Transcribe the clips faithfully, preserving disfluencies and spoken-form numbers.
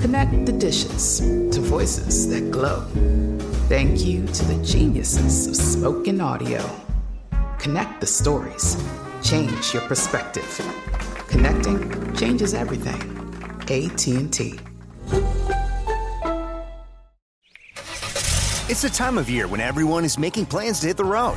Connect the dishes to voices that glow. Thank you to the geniuses of spoken audio. Connect the stories. Change your perspective. Connecting changes everything. A T and T. It's the time of year when everyone is making plans to hit the road.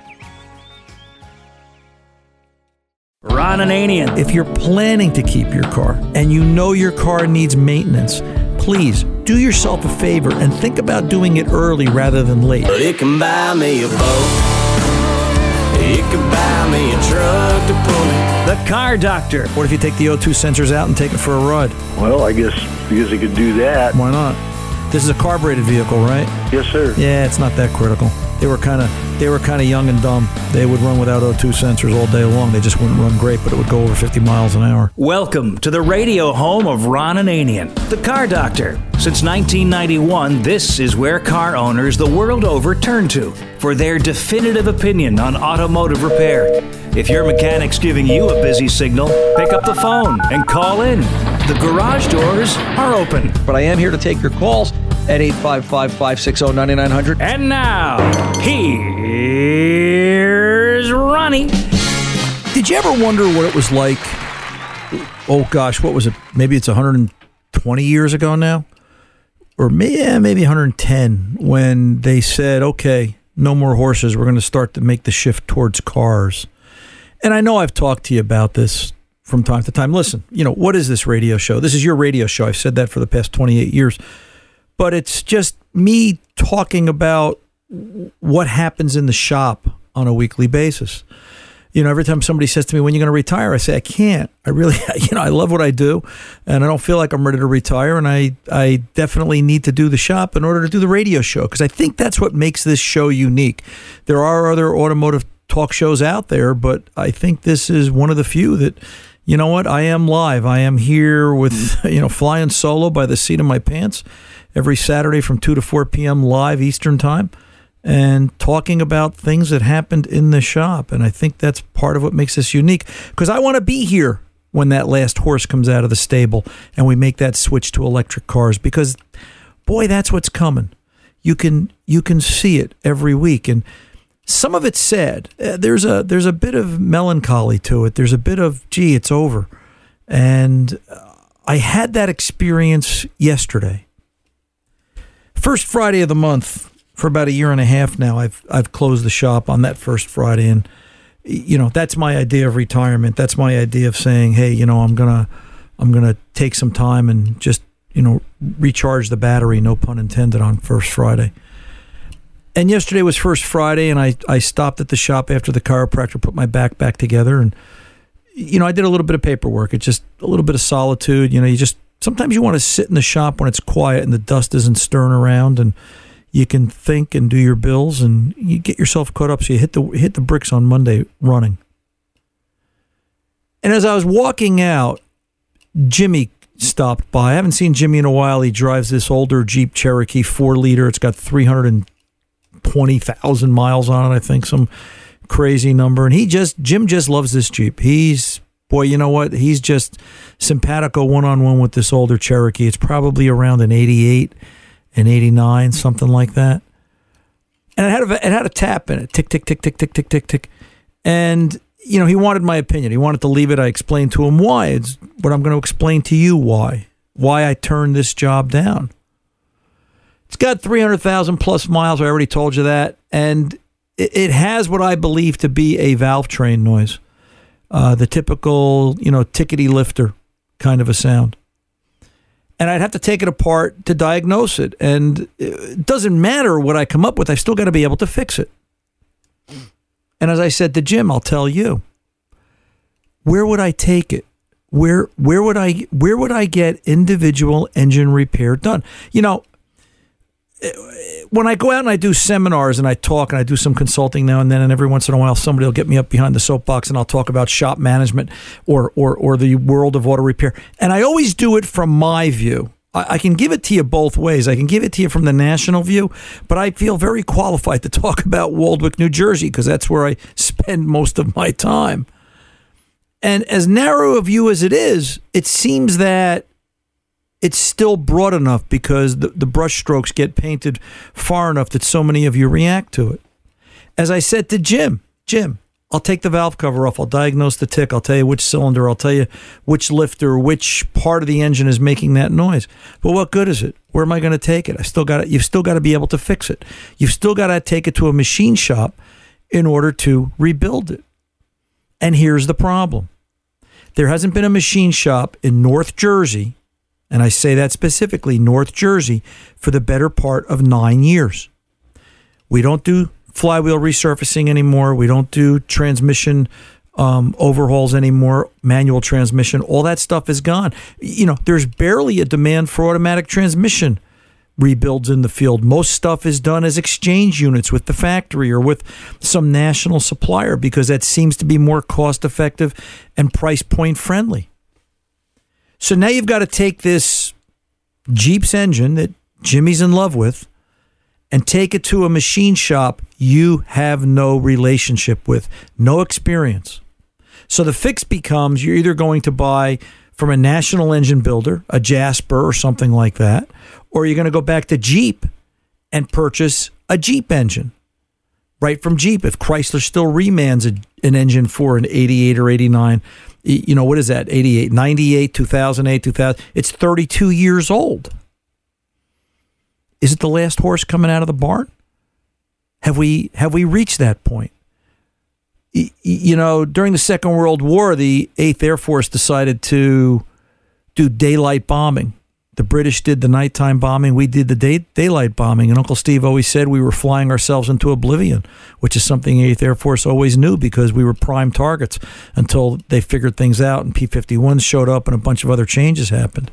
Ron Ananian. If you're planning to keep your car and you know your car needs maintenance, please do yourself a favor and think about doing it early rather than late. But it can buy me a boat. It can buy me a truck to pull it. The Car Doctor. What if you take the O two sensors out and take it for a ride? Well, I guess because it could do that. Why not? This is a carbureted vehicle, right? Yes, sir. Yeah, it's not that critical. They were kind of they were kind of young and dumb. They would run without O two sensors all day long. They just wouldn't run great, but it would go over fifty miles an hour. Welcome to the radio home of Ron Ananian, the Car Doctor. Since nineteen ninety-one, this is where car owners the world over turn to for their definitive opinion on automotive repair. If your mechanic's giving you a busy signal, pick up the phone and call in. The garage doors are open. But I am here to take your calls at eight five five, five six zero, nine nine zero zero. And now, here's Ronnie. Did you ever wonder what it was like? Oh, gosh, what was it? Maybe it's one hundred twenty years ago now? Or yeah, maybe one hundred ten, when they said, okay, no more horses. We're going to start to make the shift towards cars. And I know I've talked to you about this from time to time. Listen, you know, what is this radio show? This is your radio show. I've said that for the past twenty-eight years. But it's just me talking about what happens in the shop on a weekly basis. You know, every time somebody says to me, when are you going to retire? I say, I can't. I really, you know, I love what I do and I don't feel like I'm ready to retire. And I, I definitely need to do the shop in order to do the radio show, because I think that's what makes this show unique. There are other automotive talk shows out there, but I think this is one of the few that, you know what, I am live. I am here with, you know, flying solo by the seat of my pants every Saturday from two to four p.m. live Eastern time, and talking about things that happened in the shop. And I think that's part of what makes this unique, because I want to be here when that last horse comes out of the stable and we make that switch to electric cars, because, boy, that's what's coming. You can you can see it every week. And Some of it's sad. Uh, there's a there's a bit of melancholy to it. There's a bit of, gee, it's over. And uh, I had that experience yesterday. First Friday of the month. For about a year and a half now, I've I've closed the shop on that first Friday, and you know that's my idea of retirement. That's my idea of saying, hey, you know, I'm gonna I'm gonna take some time and just you know recharge the battery, no pun intended, on first Friday. And yesterday was first Friday, and I I stopped at the shop after the chiropractor put my back back together, and you know I did a little bit of paperwork. It's just a little bit of solitude. You know, you just sometimes you want to sit in the shop when it's quiet and the dust isn't stirring around, and you can think and do your bills, and you get yourself caught up. So you hit the hit the bricks on Monday running. And as I was walking out, Jimmy stopped by. I haven't seen Jimmy in a while. He drives this older Jeep Cherokee, four liter. It's got three hundred and twenty thousand miles on it. I think some crazy number. And he just Jim just loves this Jeep. He's boy, you know what? He's just simpatico one on one with this older Cherokee. It's probably around an eighty-eight. In eighty-nine, something like that. And it had a, it had a tap in it. Tick, tick, tick, tick, tick, tick, tick, tick. And, you know, he wanted my opinion. He wanted to leave it. I explained to him why. It's what I'm going to explain to you why. Why I turned this job down. It's got three hundred thousand plus miles. I already told you that. And it, it has what I believe to be a valve train noise. Uh, the typical, you know, tickety lifter kind of a sound. And I'd have to take it apart to diagnose it. And it doesn't matter what I come up with. I've still got to be able to fix it. And as I said to Jim, I'll tell you, where would I take it? Where where would I where would I get individual engine repair done? You know, when I go out and I do seminars and I talk and I do some consulting now and then, and every once in a while somebody will get me up behind the soapbox and I'll talk about shop management or or or the world of auto repair. And I always do it from my view. I, I can give it to you both ways. I can give it to you from the national view, but I feel very qualified to talk about Waldwick, New Jersey, because that's where I spend most of my time. And as narrow a view as it is, it seems that it's still broad enough because the, the brush strokes get painted far enough that so many of you react to it. As I said to Jim, Jim, I'll take the valve cover off. I'll diagnose the tick. I'll tell you which cylinder. I'll tell you which lifter, which part of the engine is making that noise. But what good is it? Where am I going to take it? I still got it. You've still got to be able to fix it. You've still got to take it to a machine shop in order to rebuild it. And here's the problem. There hasn't been a machine shop in North Jersey, and I say that specifically, North Jersey, for the better part of nine years. We don't do flywheel resurfacing anymore. We don't do transmission um, overhauls anymore, manual transmission. All that stuff is gone. You know, there's barely a demand for automatic transmission rebuilds in the field. Most stuff is done as exchange units with the factory or with some national supplier because that seems to be more cost-effective and price point friendly. So now you've got to take this Jeep's engine that Jimmy's in love with and take it to a machine shop you have no relationship with, no experience. So the fix becomes you're either going to buy from a national engine builder, a Jasper or something like that, or you're going to go back to Jeep and purchase a Jeep engine right from Jeep. If Chrysler still remans a, an engine for an eighty-eight or eighty-nine, you know, what is that? eighty-eight, ninety-eight, two thousand eight, two thousand. It's thirty-two years old. Is it the last horse coming out of the barn? Have we have we reached that point? You know, during the Second World War, the Eighth Air Force decided to do daylight bombing. The British did the nighttime bombing. We did the day, daylight bombing. And Uncle Steve always said we were flying ourselves into oblivion, which is something Eighth Air Force always knew because we were prime targets until they figured things out and P fifty-ones showed up and a bunch of other changes happened.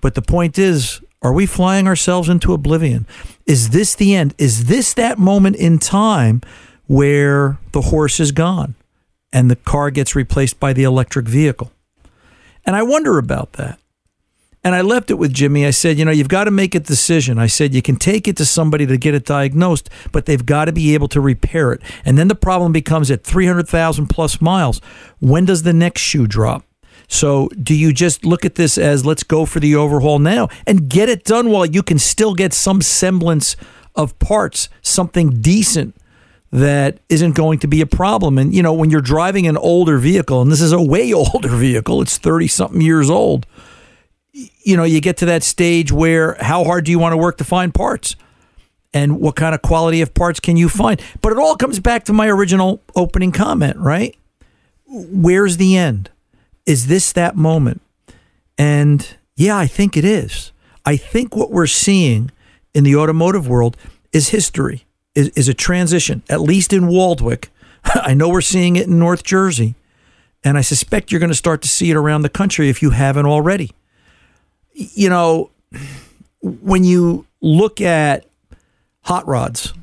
But the point is, are we flying ourselves into oblivion? Is this the end? Is this that moment in time where the horse is gone and the car gets replaced by the electric vehicle? And I wonder about that. And I left it with Jimmy. I said, you know, you've got to make a decision. I said, you can take it to somebody to get it diagnosed, but they've got to be able to repair it. And then the problem becomes at three hundred thousand plus miles, when does the next shoe drop? So do you just look at this as let's go for the overhaul now and get it done while you can still get some semblance of parts, something decent that isn't going to be a problem. And, you know, when you're driving an older vehicle, and this is a way older vehicle, it's thirty-something years old, you know, you get to that stage where how hard do you want to work to find parts? And what kind of quality of parts can you find? But it all comes back to my original opening comment, right? Where's the end? Is this that moment? And, yeah, I think it is. I think what we're seeing in the automotive world is history. Is, is a transition, at least in Waldwick. I know we're seeing it in North Jersey, and I suspect you're going to start to see it around the country if you haven't already. You know, when you look at hot rods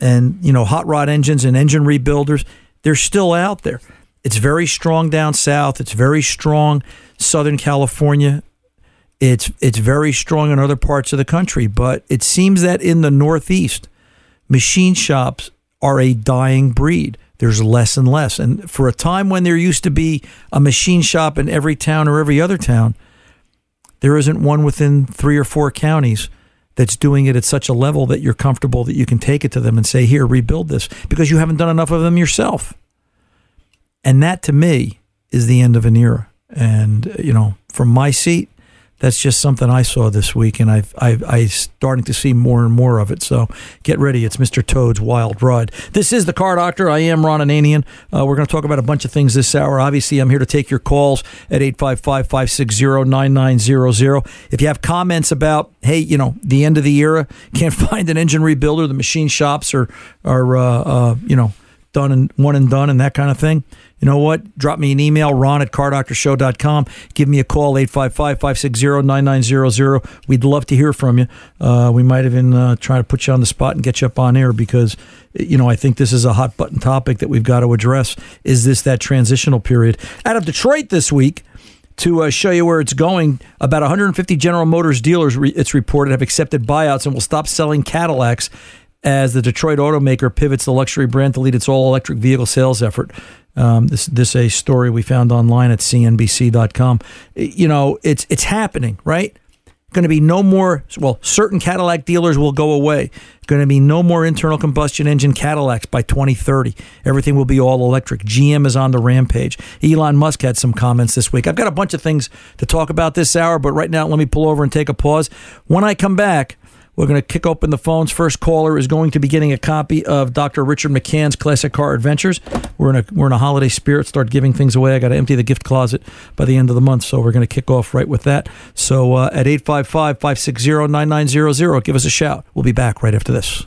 and, you know, hot rod engines and engine rebuilders, they're still out there. It's very strong down south. It's very strong Southern California. It's, it's very strong in other parts of the country, but it seems that in the Northeast, machine shops are a dying breed. There's less and less. And for a time when there used to be a machine shop in every town or every other town, there isn't one within three or four counties that's doing it at such a level that you're comfortable that you can take it to them and say, here, rebuild this, because you haven't done enough of them yourself. And that, to me, is the end of an era. And, you know, from my seat, that's just something I saw this week, and I've, I've, I'm starting to see more and more of it. So get ready. It's Mister Toad's Wild Ride. This is The Car Doctor. I am Ron Ananian. Uh, we're going to talk about a bunch of things this hour. Obviously, I'm here to take your calls at eight five five, five six zero, nine nine zero zero. If you have comments about, hey, you know, the end of the era, can't find an engine rebuilder, the machine shops are, are uh, uh, you know, done and one and done and that kind of thing, you know what? Drop me an email, ron at car doctor show dot com. Give me a call, eight five five, five six zero, nine nine zero zero. We'd love to hear from you. Uh, we might even uh, try to put you on the spot and get you up on air because, you know, I think this is a hot-button topic that we've got to address. Is this that transitional period? Out of Detroit this week, to uh, show you where it's going, about one hundred fifty General Motors dealers, re- it's reported, have accepted buyouts and will stop selling Cadillacs as the Detroit automaker pivots the luxury brand to lead its all-electric vehicle sales effort. Um, this this a story we found online at C N B C dot com. You know, it's it's happening, right? Going to be no more, well, certain Cadillac dealers will go away. Going to be no more internal combustion engine Cadillacs by twenty thirty. Everything will be all electric. G M is on the rampage. Elon Musk had some comments this week. I've got a bunch of things to talk about this hour, but right now let me pull over and take a pause. When I come back, we're going to kick open the phones. First caller is going to be getting a copy of Doctor Richard McCann's Classic Car Adventures. We're in a we're in a holiday spirit. Start giving things away. I got to empty the gift closet by the end of the month, so we're going to kick off right with that. So uh, at eight five five, five six zero, nine nine zero zero, give us a shout. We'll be back right after this.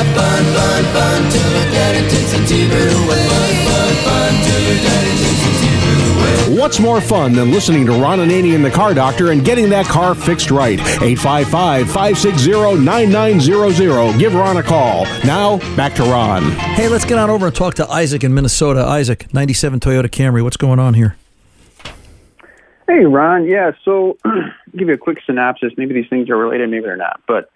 Fun, fun, fun, till your daddy takes a T-bird away. Fun, fun, fun, till your daddy takes a T-bird away. What's more fun than listening to Ron Ananian, the car doctor, and getting that car fixed right? eight five five, five six zero, nine nine zero zero. Give Ron a call. Now, back to Ron. Hey, let's get on over and talk to Isaac in Minnesota. Isaac, ninety-seven Toyota Camry. What's going on here? Hey, Ron. Yeah, so give you a quick synopsis. Maybe these things are related, maybe they're not, but...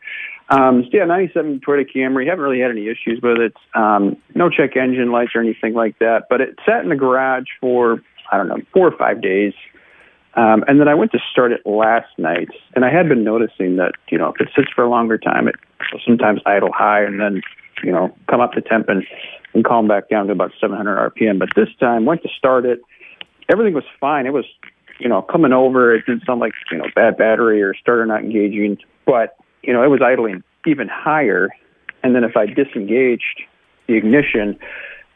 Um, so yeah, ninety-seven Toyota Camry, haven't really had any issues with it. Um, no check engine lights or anything like that, but it sat in the garage for, I don't know, four or five days. Um, and then I went to start it last night, and I had been noticing that, you know, if it sits for a longer time, it will sometimes idle high and then, you know, come up to temp and, and calm back down to about seven hundred R P M. But this time, went to start it, everything was fine. It was, you know, coming over. It didn't sound like, you know, bad battery or starter not engaging, but... you know, it was idling even higher, and then if I disengaged the ignition,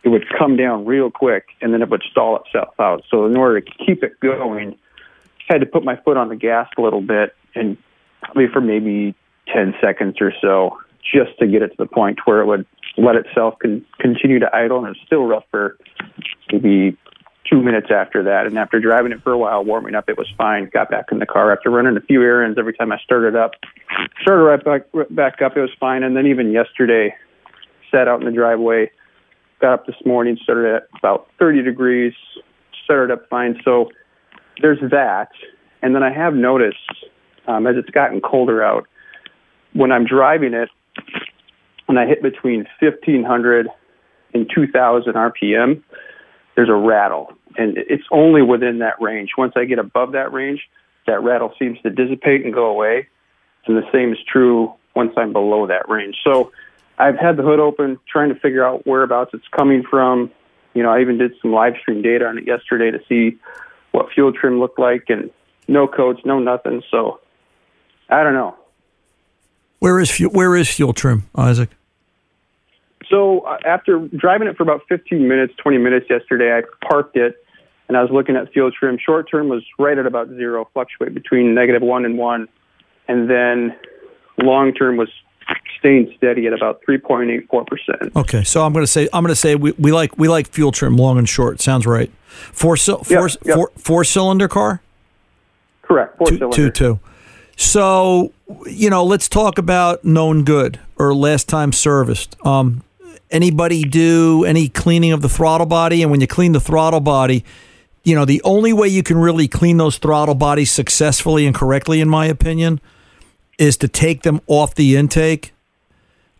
it would come down real quick, and then it would stall itself out. So in order to keep it going, I had to put my foot on the gas a little bit, and probably for maybe ten seconds or so, just to get it to the point where it would let itself con- continue to idle, and it's still rough for maybe two minutes after that. And after driving it for a while, warming up, it was fine. Got back in the car after running a few errands. Every time I started up, started right back, right back up, it was fine. And then even yesterday, sat out in the driveway, got up this morning, started at about thirty degrees, started up fine. So there's that. And then I have noticed, um, as it's gotten colder out, when I'm driving it and I hit between fifteen hundred and two thousand R P M, there's a rattle, and it's only within that range. Once I get above that range, that rattle seems to dissipate and go away, and the same is true once I'm below that range. So I've had the hood open, trying to figure out whereabouts it's coming from. You know, I even did some live stream data on it yesterday to see what fuel trim looked like, and no codes, no nothing. So I don't know. Where is fuel, where is fuel trim, Isaac? So after driving it for about fifteen minutes, twenty minutes yesterday, I parked it, and I was looking at fuel trim. Short term was right at about zero, fluctuate between negative one and one. And then long term was staying steady at about three point eight four percent. Okay, so I'm going to say I'm going to say we, we like we like fuel trim long and short. Sounds right. Four four yep, yep. four four cylinder car? Correct, four two, cylinder. Two, two. So, you know, let's talk about known good or last time serviced. Um Anybody do any cleaning of the throttle body? And when you clean the throttle body, you know, the only way you can really clean those throttle bodies successfully and correctly, in my opinion, is to take them off the intake.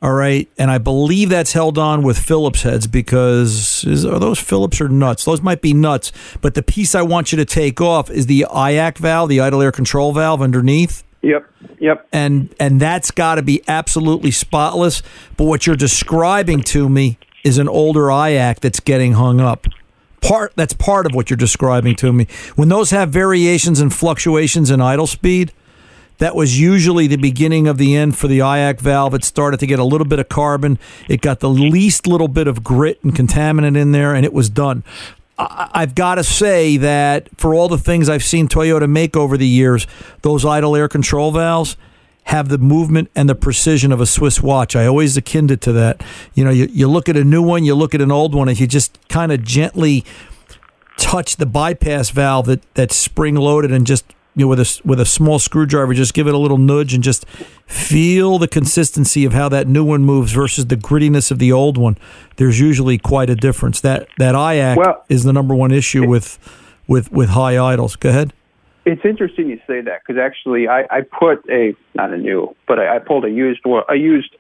All right. And I believe that's held on with Phillips heads because is, are those Phillips or nuts? Those might be nuts. But the piece I want you to take off is the I A C valve, the idle air control valve underneath. Yep, yep. And and that's got to be absolutely spotless. But what you're describing to me is an older I A C that's getting hung up. Part That's part of what you're describing to me. When those have variations and fluctuations in idle speed, that was usually the beginning of the end for the I A C valve. It started to get a little bit of carbon. It got the least little bit of grit and contaminant in there, and it was done. I've got to say that for all the things I've seen Toyota make over the years, those idle air control valves have the movement and the precision of a Swiss watch. I always akin it to that. You know, you, you look at a new one, you look at an old one, and you just kind of gently touch the bypass valve that, that's spring-loaded and just, you know, with a, with a small screwdriver, just give it a little nudge and just feel the consistency of how that new one moves versus the grittiness of the old one. There's usually quite a difference. That that I A C well, is the number one issue it, with with with high idles. Go ahead. It's interesting you say that because actually I, I put a not a new, but I, I pulled a used a used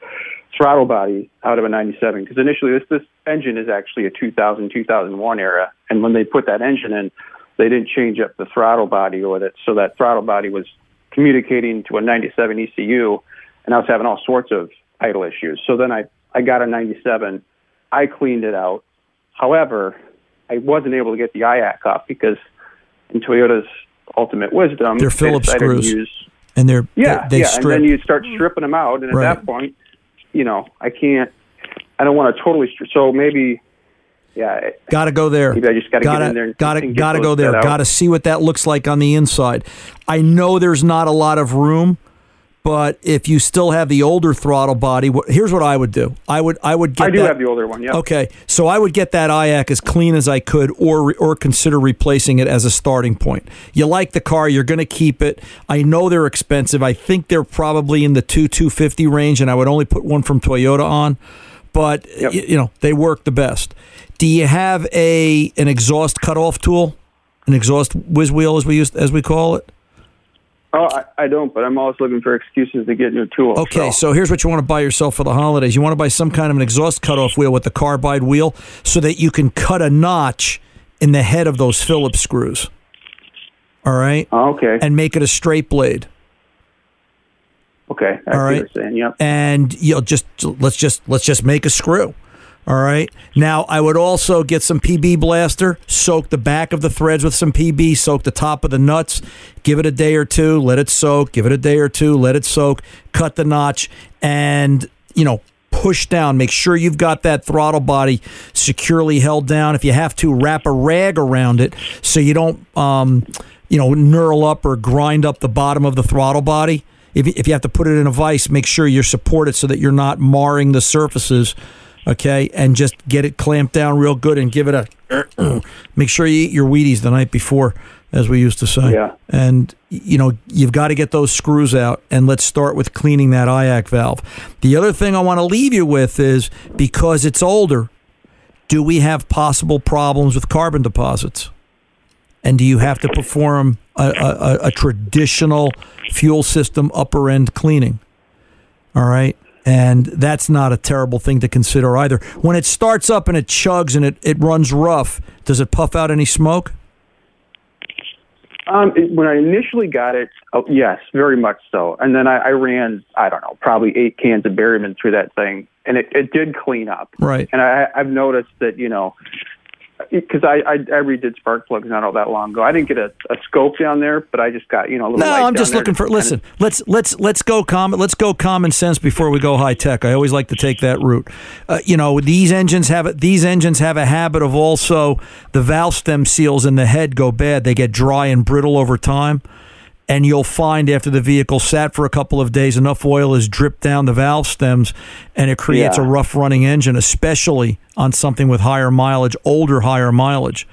throttle body out of a ninety-seven because initially this this engine is actually a two thousand, two thousand one era, and when they put that engine in, they didn't change up the throttle body with it, so that throttle body was communicating to a ninety-seven E C U, and I was having all sorts of idle issues. So then I, I got a ninety-seven. I cleaned it out. However, I wasn't able to get the I A C up because in Toyota's ultimate wisdom, they're Phillips they screws. Use, and they're, yeah, they, they yeah. strip. And then you start stripping them out. And at right. that point, you know, I can't, I don't want to totally strip. So maybe, yeah. Got to go there. Maybe I just got to get in there. And gotta, and gotta go there. Got to see what that looks like on the inside. I know there's not a lot of room. But if you still have the older throttle body, here's what I would do. I would I would get I do that, have the older one, yeah. Okay. So I would get that I A C as clean as I could or or consider replacing it as a starting point. You like the car, you're going to keep it. I know they're expensive. I think they're probably in the two hundred, two fifty range, and I would only put one from Toyota on. But yep. you, you know, they work the best. Do you have a an exhaust cutoff tool? An exhaust whiz wheel as we used as we call it? Oh, I, I don't, but I'm always looking for excuses to get new tools. Okay, so. so here's what you want to buy yourself for the holidays. You want to buy some kind of an exhaust cutoff wheel with a carbide wheel so that you can cut a notch in the head of those Phillips screws. All right? Oh, okay. And make it a straight blade. Okay, I all right? what you're saying, yep. And you'll just let's just let's just make a screw. All right. Now, I would also get some P B blaster, soak the back of the threads with some P B, soak the top of the nuts, give it a day or two, let it soak, give it a day or two, let it soak, cut the notch, and, you know, push down. Make sure you've got that throttle body securely held down. If you have to, wrap a rag around it so you don't, um, you know, knurl up or grind up the bottom of the throttle body. If, if you have to put it in a vise, make sure you're supported so that you're not marring the surfaces. Okay, and just get it clamped down real good and give it a... Uh, uh, make sure you eat your Wheaties the night before, as we used to say. Yeah. And, you know, you've got to get those screws out, and let's start with cleaning that I A C valve. The other thing I want to leave you with is, because it's older, do we have possible problems with carbon deposits? And do you have to perform a, a, a traditional fuel system upper-end cleaning? All right? And that's not a terrible thing to consider either. When it starts up and it chugs and it, it runs rough, does it puff out any smoke? Um, it, when I initially got it, oh, yes, very much so. And then I, I ran, I don't know, probably eight cans of Berryman through that thing, and it, it did clean up. Right. And I, I've noticed that, you know, because I, I, I redid spark plugs not all that long ago. I didn't get a, a scope down there, but I just got, you know, a little. No, I'm just looking for. Listen, kind of, let's let's let's go common let's go common sense before we go high tech. I always like to take that route. Uh, you know, these engines have these engines have a habit of also the valve stem seals in the head go bad. They get dry and brittle over time, and you'll find after the vehicle sat for a couple of days, enough oil is dripped down the valve stems, and it creates yeah. a rough running engine, especially on something with higher mileage, older higher mileage.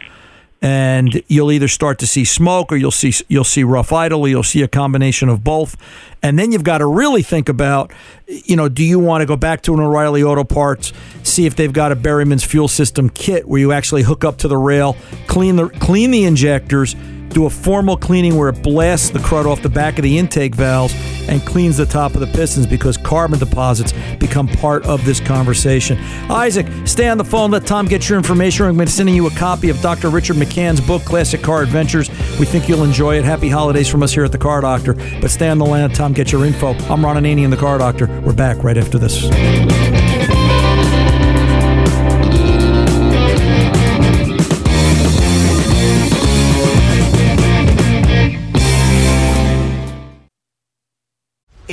And you'll either start to see smoke, or you'll see you'll see rough idle, you'll see a combination of both. And then you've got to really think about, you know, do you want to go back to an O'Reilly Auto Parts, see if they've got a Berryman's fuel system kit where you actually hook up to the rail, clean the clean the injectors, do a formal cleaning where it blasts the crud off the back of the intake valves and cleans the top of the pistons, because carbon deposits become part of this conversation. Isaac, stay on the phone. Let Tom get your information. I'm going to be sending you a copy of Doctor Richard McCann's book, Classic Car Adventures. We think you'll enjoy it. Happy holidays from us here at The Car Doctor. But stay on the line. Tom, get your info. I'm Ron Ananian, The Car Doctor. We're back right after this.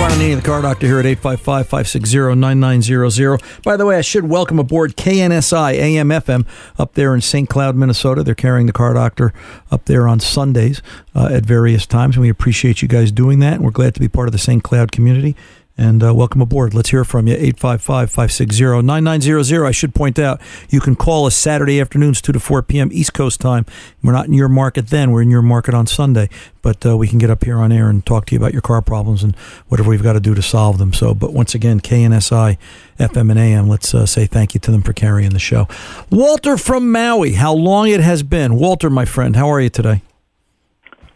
Ron Ananian, the car doctor, here at eight five five, five six zero, nine nine zero zero. By the way, I should welcome aboard K N S I A M F M up there in Saint Cloud, Minnesota. They're carrying the car doctor up there on Sundays uh, at various times, and we appreciate you guys doing that. And we're glad to be part of the Saint Cloud community. And uh, welcome aboard. Let's hear from you, eight five five, five six zero, nine nine zero zero. I should point out, you can call us Saturday afternoons, two to four p.m. East Coast time. We're not in your market then. We're in your market on Sunday. But uh, we can get up here on air and talk to you about your car problems and whatever we've got to do to solve them. So, but once again, K N S I, F M and A M, let's uh, say thank you to them for carrying the show. Walter from Maui, how long it has been. Walter, my friend, how are you today?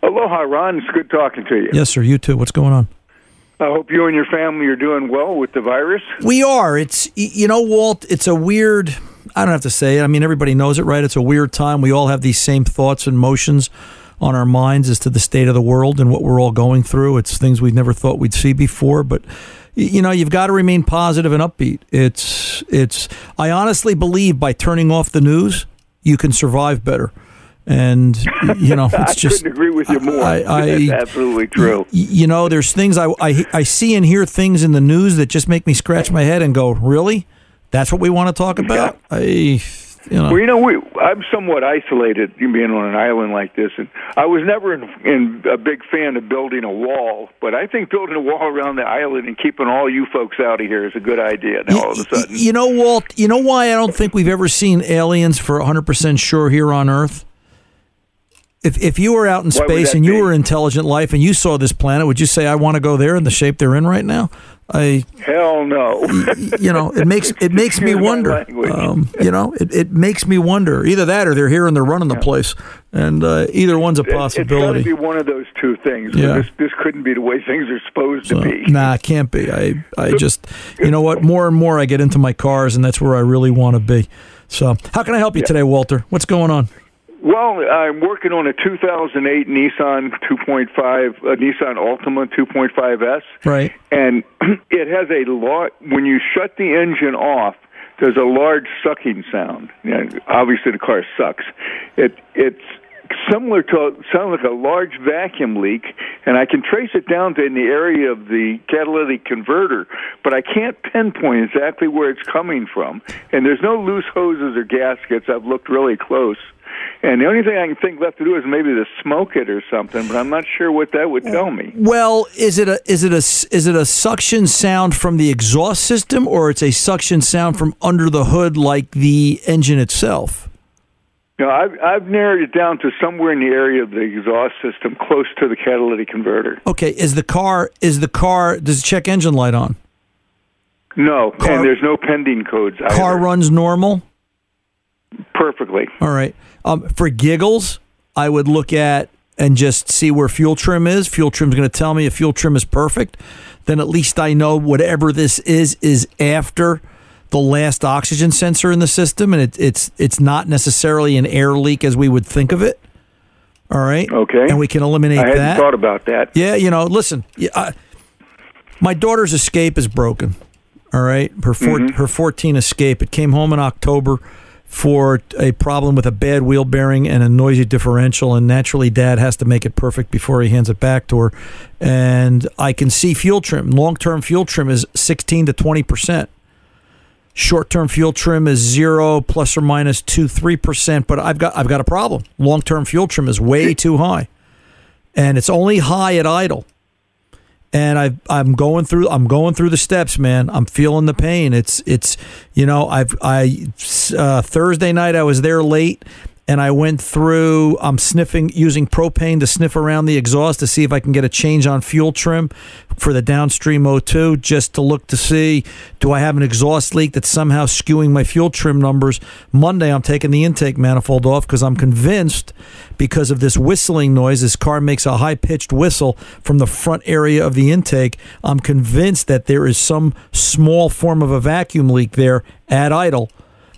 Aloha, Ron. It's good talking to you. Yes, sir. You too. What's going on? I hope you and your family are doing well with the virus. We are. It's, you know, Walt, it's a weird, I don't have to say it. I mean, everybody knows it, right? It's a weird time. We all have these same thoughts and motions on our minds as to the state of the world and what we're all going through. It's things we never thought we'd see before, but you know, you've got to remain positive and upbeat. It's, it's, I honestly believe by turning off the news, you can survive better. And, you know, it's I just... I couldn't agree with you more. I, I, That's absolutely true. You know, there's things, I, I, I see and hear things in the news that just make me scratch my head and go, really? That's what we want to talk about? Yeah. I, you know. Well, you know, we, I'm somewhat isolated, being on an island like this. And I was never in, in a big fan of building a wall, but I think building a wall around the island and keeping all you folks out of here is a good idea now, you, all of a sudden. You know, Walt, you know why I don't think we've ever seen aliens for one hundred percent sure here on Earth? If if you were out in space and you be? were intelligent life and you saw this planet, would you say, I want to go there in the shape they're in right now? I Hell no. You know, it makes it makes me wonder. Um, you know, it, it makes me wonder. Either that or they're here and they're running the place. And uh, either one's a possibility. It's got to be one of those two things. Yeah. This, this couldn't be the way things are supposed so, to be. Nah, it can't be. I, I just, you know what, more and more I get into my cars and that's where I really want to be. So how can I help you yeah. today, Walter? What's going on? Well, I'm working on a two thousand eight Nissan two point five, a Nissan Altima two point five S. Right. And it has a lot, when you shut the engine off, there's a large sucking sound. And obviously, the car sucks. It It's similar to, sounds like a large vacuum leak, and I can trace it down to in the area of the catalytic converter, but I can't pinpoint exactly where it's coming from. And there's no loose hoses or gaskets. I've looked really close. And the only thing I can think left to do is maybe to smoke it or something, but I'm not sure what that would tell me. Well, is it a is it a is it a suction sound from the exhaust system, or it's a suction sound from under the hood, like the engine itself? No, I've, I've narrowed it down to somewhere in the area of the exhaust system, close to the catalytic converter. Okay, is the car is the car does the check engine light on? No, car, and there's no pending codes either. Car runs normal. Perfect. perfectly. All right. Um, for giggles, I would look at and just see where fuel trim is. Fuel trim is going to tell me if fuel trim is perfect. Then at least I know whatever this is is after the last oxygen sensor in the system, and it, it's it's not necessarily an air leak as we would think of it. All right. Okay. And we can eliminate that. I hadn't that. thought about that. Yeah, you know, listen, I, my daughter's Escape is broken. All right. Her, four, mm-hmm. her fourteen Escape. It came home in October for a problem with a bad wheel bearing and a noisy differential, and naturally Dad has to make it perfect before he hands it back to her. And I can see fuel trim. Long-term fuel trim is sixteen to twenty percent. Short-term fuel trim is zero, plus or minus two, three percent, but I've got I've got a problem. Long-term fuel trim is way too high, and it's only high at idle. And I I'm going through I'm going through the steps, man. I'm feeling the pain. It's it's you know I've I uh, Thursday night I was there late, and I went through. I'm sniffing using propane to sniff around the exhaust to see if I can get a change on fuel trim for the downstream O two, just to look to see, do I have an exhaust leak that's somehow skewing my fuel trim numbers? Monday, I'm taking the intake manifold off because I'm convinced, because of this whistling noise, this car makes a high-pitched whistle from the front area of the intake. I'm convinced that there is some small form of a vacuum leak there at idle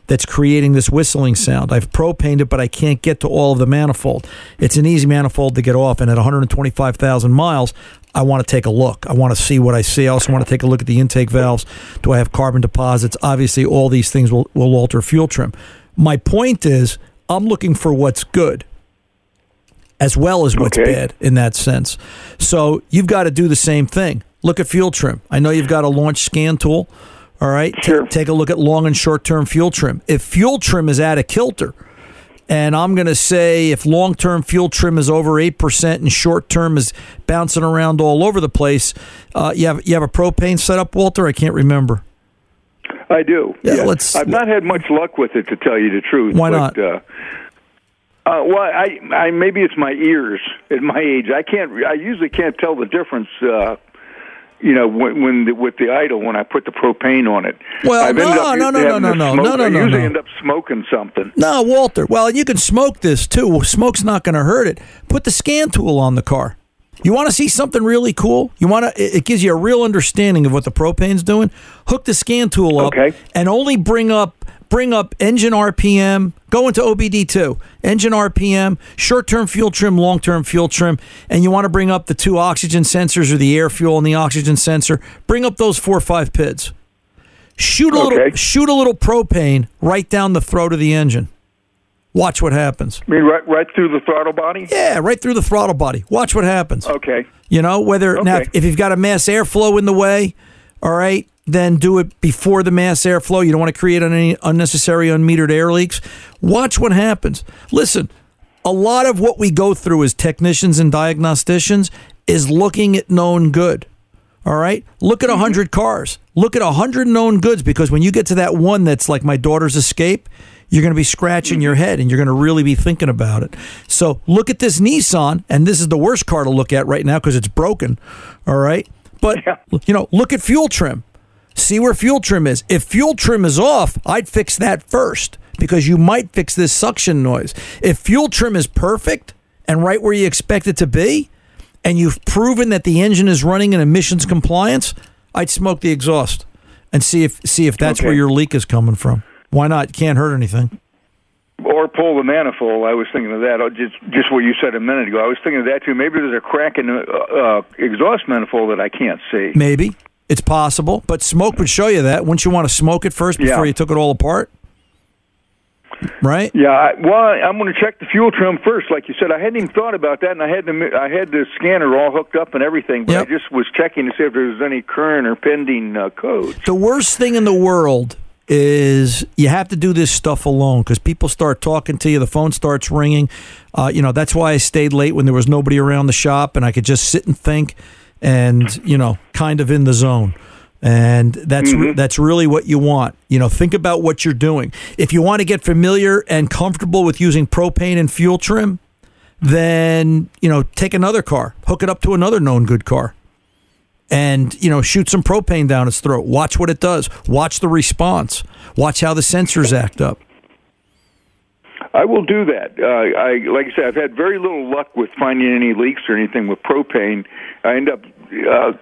that's creating this whistling sound. I've propaned it, but I can't get to all of the manifold. It's an easy manifold to get off, and at one hundred twenty-five thousand miles, I want to take a look. I want to see what I see. I also want to take a look at the intake valves. Do I have carbon deposits? Obviously, all these things will, will alter fuel trim. My point is, I'm looking for what's good as well as what's okay. bad in that sense. So you've got to do the same thing. Look at fuel trim. I know you've got a launch scan tool. All right, sure. T- take a look at long and short-term fuel trim. If fuel trim is out of kilter, and I'm going to say if long-term fuel trim is over eight percent and short-term is bouncing around all over the place, uh, you have you have a propane setup, Walter? I can't remember. I do. Yeah, yeah. Let's, I've not had much luck with it, to tell you the truth. Why but, not? Uh, Uh, well, I, I maybe it's my ears at my age. I can't. I usually can't tell the difference. Uh, You know, when, when the, with the idle, when I put the propane on it. Well, no, no, no, no, no, no, no, no, no. I usually no. end up smoking something. No, Walter. Well, you can smoke this, too. Well, smoke's not going to hurt it. Put the scan tool on the car. You want to see something really cool? You want to? It gives you a real understanding of what the propane's doing. Hook the scan tool up okay. and only bring up bring up engine R P M. Go into O B D two, engine R P M, short-term fuel trim, long-term fuel trim, and you want to bring up the two oxygen sensors, or the air fuel and the oxygen sensor. Bring up those four or five P I Ds. Shoot a okay. little, shoot a little propane right down the throat of the engine. Watch what happens. I mean, right, right through the throttle body? Yeah, right through the throttle body. Watch what happens. Okay. You know, whether okay. now if you've got a mass airflow in the way, all right, then do it before the mass airflow. You don't want to create any unnecessary unmetered air leaks. Watch what happens. Listen, a lot of what we go through as technicians and diagnosticians is looking at known good. All right? Look at one hundred cars. Look at one hundred known goods, because when you get to that one that's like my daughter's Escape, you're going to be scratching your head, and you're going to really be thinking about it. So look at this Nissan, and this is the worst car to look at right now because it's broken. All right? But, yeah. you know, look at fuel trim. See where fuel trim is. If fuel trim is off, I'd fix that first, because you might fix this suction noise. If fuel trim is perfect and right where you expect it to be, and you've proven that the engine is running in emissions compliance, I'd smoke the exhaust and see if see if that's okay. where your leak is coming from. Why not? Can't hurt anything. Or pull the manifold. I was thinking of that. Just just what you said a minute ago. I was thinking of that too. Maybe there's a crack in the uh, exhaust manifold that I can't see. Maybe. It's possible, but smoke would show you that. Wouldn't you want to smoke it first before yeah. you took it all apart? Right? Yeah. I, well, I'm going to check the fuel trim first, like you said. I hadn't even thought about that, and I had the I had the scanner all hooked up and everything, but yep. I just was checking to see if there was any current or pending uh, codes. The worst thing in the world is you have to do this stuff alone, because people start talking to you, the phone starts ringing. Uh, you know, that's why I stayed late when there was nobody around the shop, and I could just sit and think. And, you know, kind of in the zone. And that's mm-hmm. re- that's really what you want. You know, think about what you're doing. If you want to get familiar and comfortable with using propane and fuel trim, then, you know, take another car. Hook it up to another known good car. And, you know, shoot some propane down its throat. Watch what it does. Watch the response. Watch how the sensors act up. I will do that. Uh, I like I said, I've had very little luck with finding any leaks or anything with propane. I end up uh,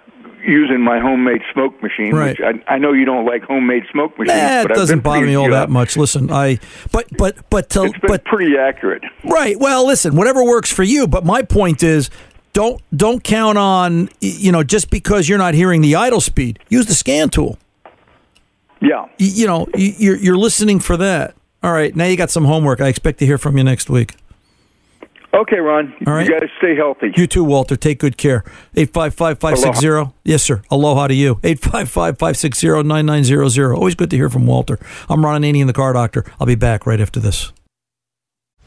using my homemade smoke machine. Right. Which I, I know you don't like homemade smoke machines. Nah, but it doesn't bother me all that much. Listen, I but but but to, it's been but, pretty accurate. Right. Well, listen, whatever works for you. But my point is, don't don't count on you know just because you're not hearing the idle speed. Use the scan tool. Yeah. You, you know you're you're listening for that. All right, now you got some homework. I expect to hear from you next week. Okay, Ron. All right. You got to stay healthy. You too, Walter. Take good care. eight five five, five six zero. Yes, sir. Aloha to you. eight five five, five six zero, nine nine zero zero. Always good to hear from Walter. I'm Ron Ananian, the car doctor. I'll be back right after this.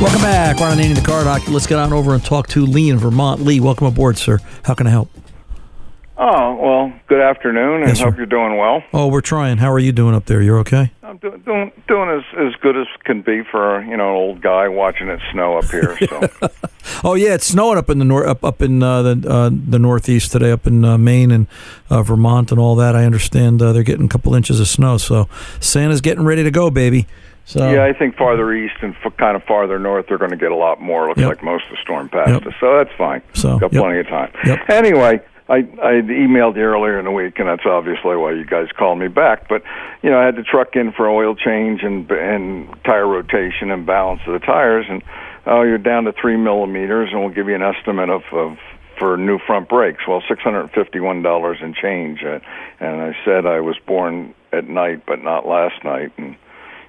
Welcome back. Ron Ananian, the car doctor. Let's get on over and talk to Lee in Vermont. Lee, welcome aboard, sir. How can I help? Oh, well, good afternoon, and yes, hope you're doing well. Oh, we're trying. How are you doing up there? You're okay? I'm do- doing doing as, as good as can be for, you know, an old guy watching it snow up here. So. Oh, yeah, it's snowing up in the nor- up, up in uh, the uh, the Northeast today, up in uh, Maine and uh, Vermont and all that. I understand uh, they're getting a couple inches of snow, so Santa's getting ready to go, baby. So, yeah, I think farther east and f- kind of farther north, they're going to get a lot more. Looks yep. like most of the storm passed yep. us, so that's fine. So, got yep. plenty of time. Yep. Anyway, I, I emailed you earlier in the week, and that's obviously why you guys called me back. But you know, I had the truck in for oil change and and tire rotation and balance of the tires, and oh, you're down to three millimeters, and we'll give you an estimate of. of for new front brakes. Well, six hundred fifty-one dollars and change, and I said I was born at night, but not last night, and.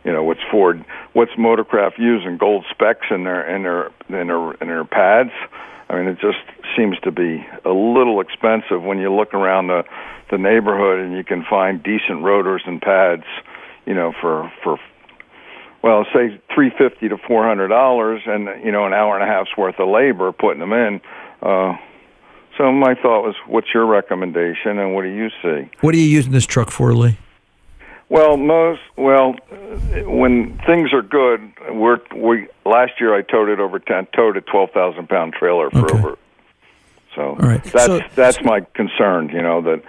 You know, what's Ford, what's Motorcraft using? Gold specs in their in their in their in their pads. I mean, it just seems to be a little expensive when you look around the the neighborhood and you can find decent rotors and pads. You know, for for well, say three fifty to four hundred dollars, and you know, an hour and a half's worth of labor putting them in. Uh, so my thought was, what's your recommendation, and what do you see? What are you using this truck for, Lee? Well, most well, when things are good, we're, we last year I towed it over ten, towed a twelve thousand pound trailer for okay. over, so So, all right. that's so, that's my concern, you know, that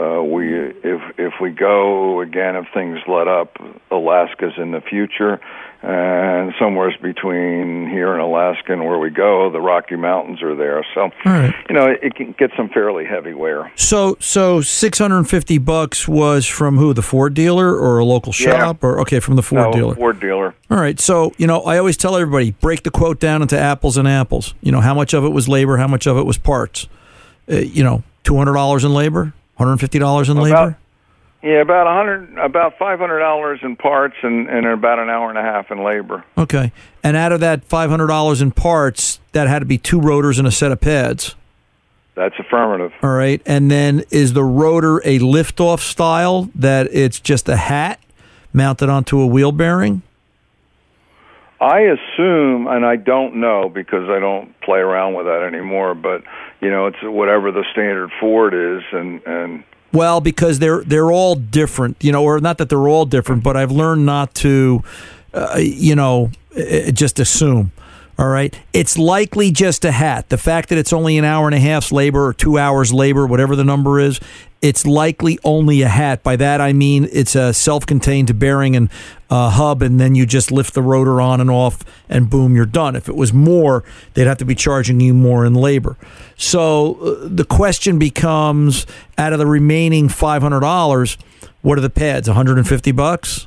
uh, we if if we go again, if things let up, Alaska's in the future, and somewhere between here and Alaska and where we go, the Rocky Mountains are there. So, all right. you know, it, it can get some fairly heavy wear. So, so six hundred fifty bucks was from who? The Ford dealer or a local shop? Yeah. Or okay, from the Ford no, dealer. Ford dealer. All right. So, you know, I always tell everybody, break the quote down into apples and apples. You know, how much of it was labor? How much of it was parts? Uh, you know, two hundred dollars in labor, one hundred fifty dollars in about- labor. Yeah, about a hundred, about five hundred dollars in parts, and, and about an hour and a half in labor. Okay, and out of that five hundred dollars in parts, that had to be two rotors and a set of pads. That's affirmative. All right, and then is the rotor a liftoff style that it's just a hat mounted onto a wheel bearing? I assume, and I don't know because I don't play around with that anymore. But you know, it's whatever the standard Ford is, and. and Well, because they're they're all different, you know, or not that they're all different, but I've learned not to, uh, you know, just assume, all right? It's likely just a hat. The fact that it's only an hour and a half's labor or two hours labor, whatever the number is, it's likely only a hat. By that I mean it's a self-contained bearing and uh, hub, and then you just lift the rotor on and off, and boom, you're done. If it was more, they'd have to be charging you more in labor. So uh, the question becomes, out of the remaining five hundred dollars, what are the pads, one hundred fifty bucks?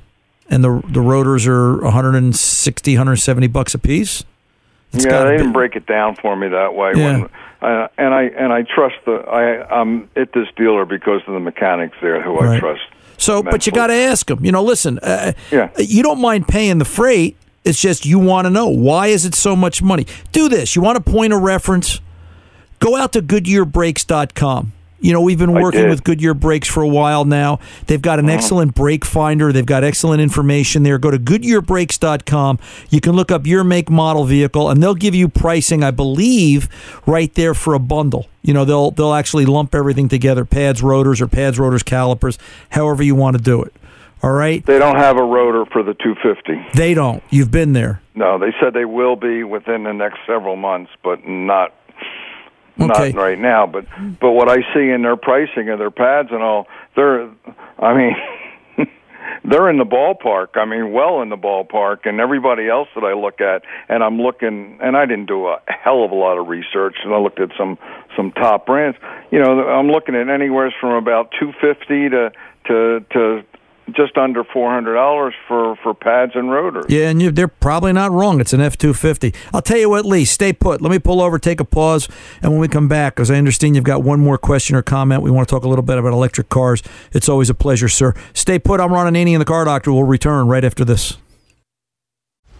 And the the rotors are one hundred sixty, one hundred seventy bucks a piece? It's yeah, they didn't break it down for me that way. Yeah. When, uh, and I and I trust the I I'm at this dealer because of the mechanics there who right. I trust. So, immensely. But you got to ask them. You know, listen. Uh, yeah. You don't mind paying the freight. It's just you want to know why is it so much money. Do this. You want a point of reference? Go out to Goodyear Brakes dot com. You know, we've been working with Goodyear Brakes for a while now. They've got an uh-huh. excellent brake finder. They've got excellent information there. Go to Goodyear Brakes dot com. You can look up your make, model, vehicle, and they'll give you pricing, I believe, right there for a bundle. You know, they'll they'll actually lump everything together, pads, rotors, or pads, rotors, calipers, however you want to do it. All right? They don't have a rotor for the two fifty. They don't. You've been there. No, they said they will be within the next several months, but not... Okay. Not right now, but but what I see in their pricing of their pads and all, they're, I mean, they're in the ballpark. I mean, well in the ballpark, and everybody else that I look at, and I'm looking, and I didn't do a hell of a lot of research, and I looked at some, some top brands. You know, I'm looking at anywhere from about two fifty to to to just under four hundred dollars for, for pads and rotors. Yeah, and you, they're probably not wrong. It's an F two fifty. I'll tell you what, Lee, stay put. Let me pull over, take a pause, and when we come back, because I understand you've got one more question or comment, we want to talk a little bit about electric cars. It's always a pleasure, sir. Stay put. I'm Ron Ananian, the Car Doctor. We'll return right after this.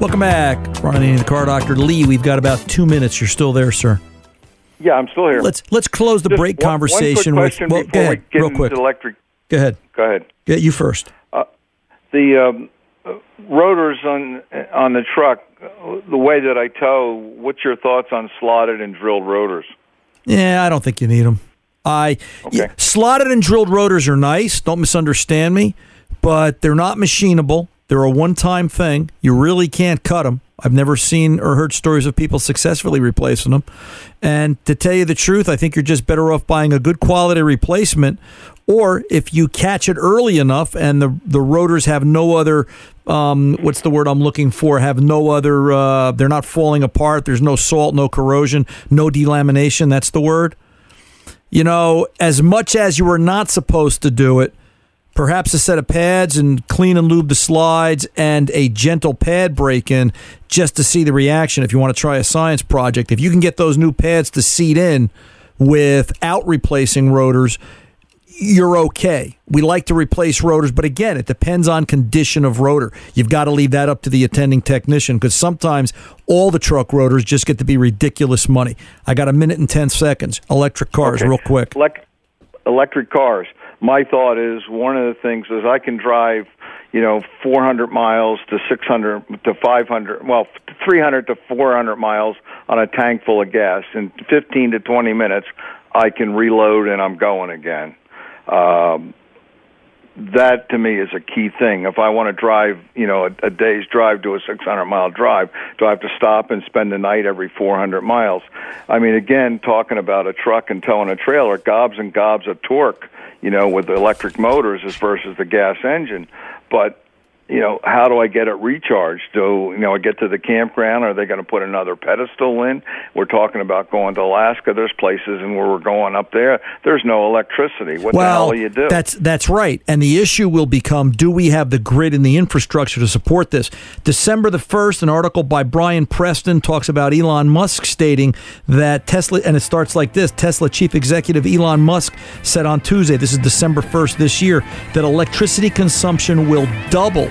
Welcome back, Ron Ananian, the Car Doctor. Lee, we've got about two minutes. You're still there, sir. Yeah, I'm still here. Let's let's close the Just break one, conversation. One quick question with, well, before go ahead, we get real quick. Into electric. Go ahead. Go ahead. Yeah, you first. Uh, the um, uh, rotors on on the truck, uh, the way that I tow. What's your thoughts on slotted and drilled rotors? Yeah, I don't think you need them. I okay. yeah, slotted and drilled rotors are nice. Don't misunderstand me, but they're not machinable. They're a one-time thing. You really can't cut them. I've never seen or heard stories of people successfully replacing them. And to tell you the truth, I think you're just better off buying a good quality replacement, or if you catch it early enough and the the rotors have no other, um, what's the word I'm looking for, have no other, uh, they're not falling apart, there's no salt, no corrosion, no delamination, that's the word. You know, as much as you were not supposed to do it, perhaps a set of pads and clean and lube the slides and a gentle pad break-in just to see the reaction if you want to try a science project. If you can get those new pads to seat in without replacing rotors, you're okay. We like to replace rotors, but again, it depends on condition of rotor. You've got to leave that up to the attending technician because sometimes all the truck rotors just get to be ridiculous money. I got a minute and ten seconds. Electric cars, okay. Real quick. Elect- electric cars. My thought is one of the things is I can drive, you know, four hundred miles to six hundred to five hundred, well, three hundred to four hundred miles on a tank full of gas. In fifteen to twenty minutes, I can reload and I'm going again. Um, that to me is a key thing. If I want to drive, you know, a, a day's drive to a six hundred mile drive, do I have to stop and spend the night every four hundred miles? I mean, again, talking about a truck and towing a trailer, gobs and gobs of torque, you know, with the electric motors as versus the gas engine. But, you know, how do I get it recharged? Do, you know, I get to the campground? Are they going to put another pedestal in? We're talking about going to Alaska. There's places and where we're going up there, there's no electricity. What well, the hell do you do? That's, that's right. And the issue will become, do we have the grid and the infrastructure to support this? December the first, an article by Brian Preston talks about Elon Musk stating that Tesla, and it starts like this, Tesla chief executive Elon Musk said on Tuesday, this is December first this year, that electricity consumption will double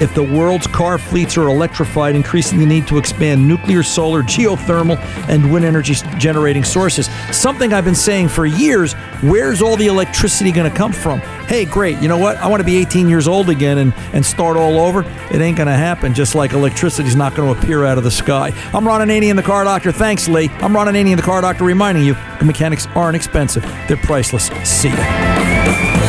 if the world's car fleets are electrified, increasing the need to expand nuclear, solar, geothermal, and wind energy generating sources. Something I've been saying for years, where's all the electricity going to come from? Hey, great, you know what? I want to be eighteen years old again and, and start all over. It ain't going to happen, just like electricity's not going to appear out of the sky. I'm Ron Ananian, the Car Doctor. Thanks, Lee. I'm Ron Ananian, the Car Doctor, reminding you, the mechanics aren't expensive. They're priceless. See ya.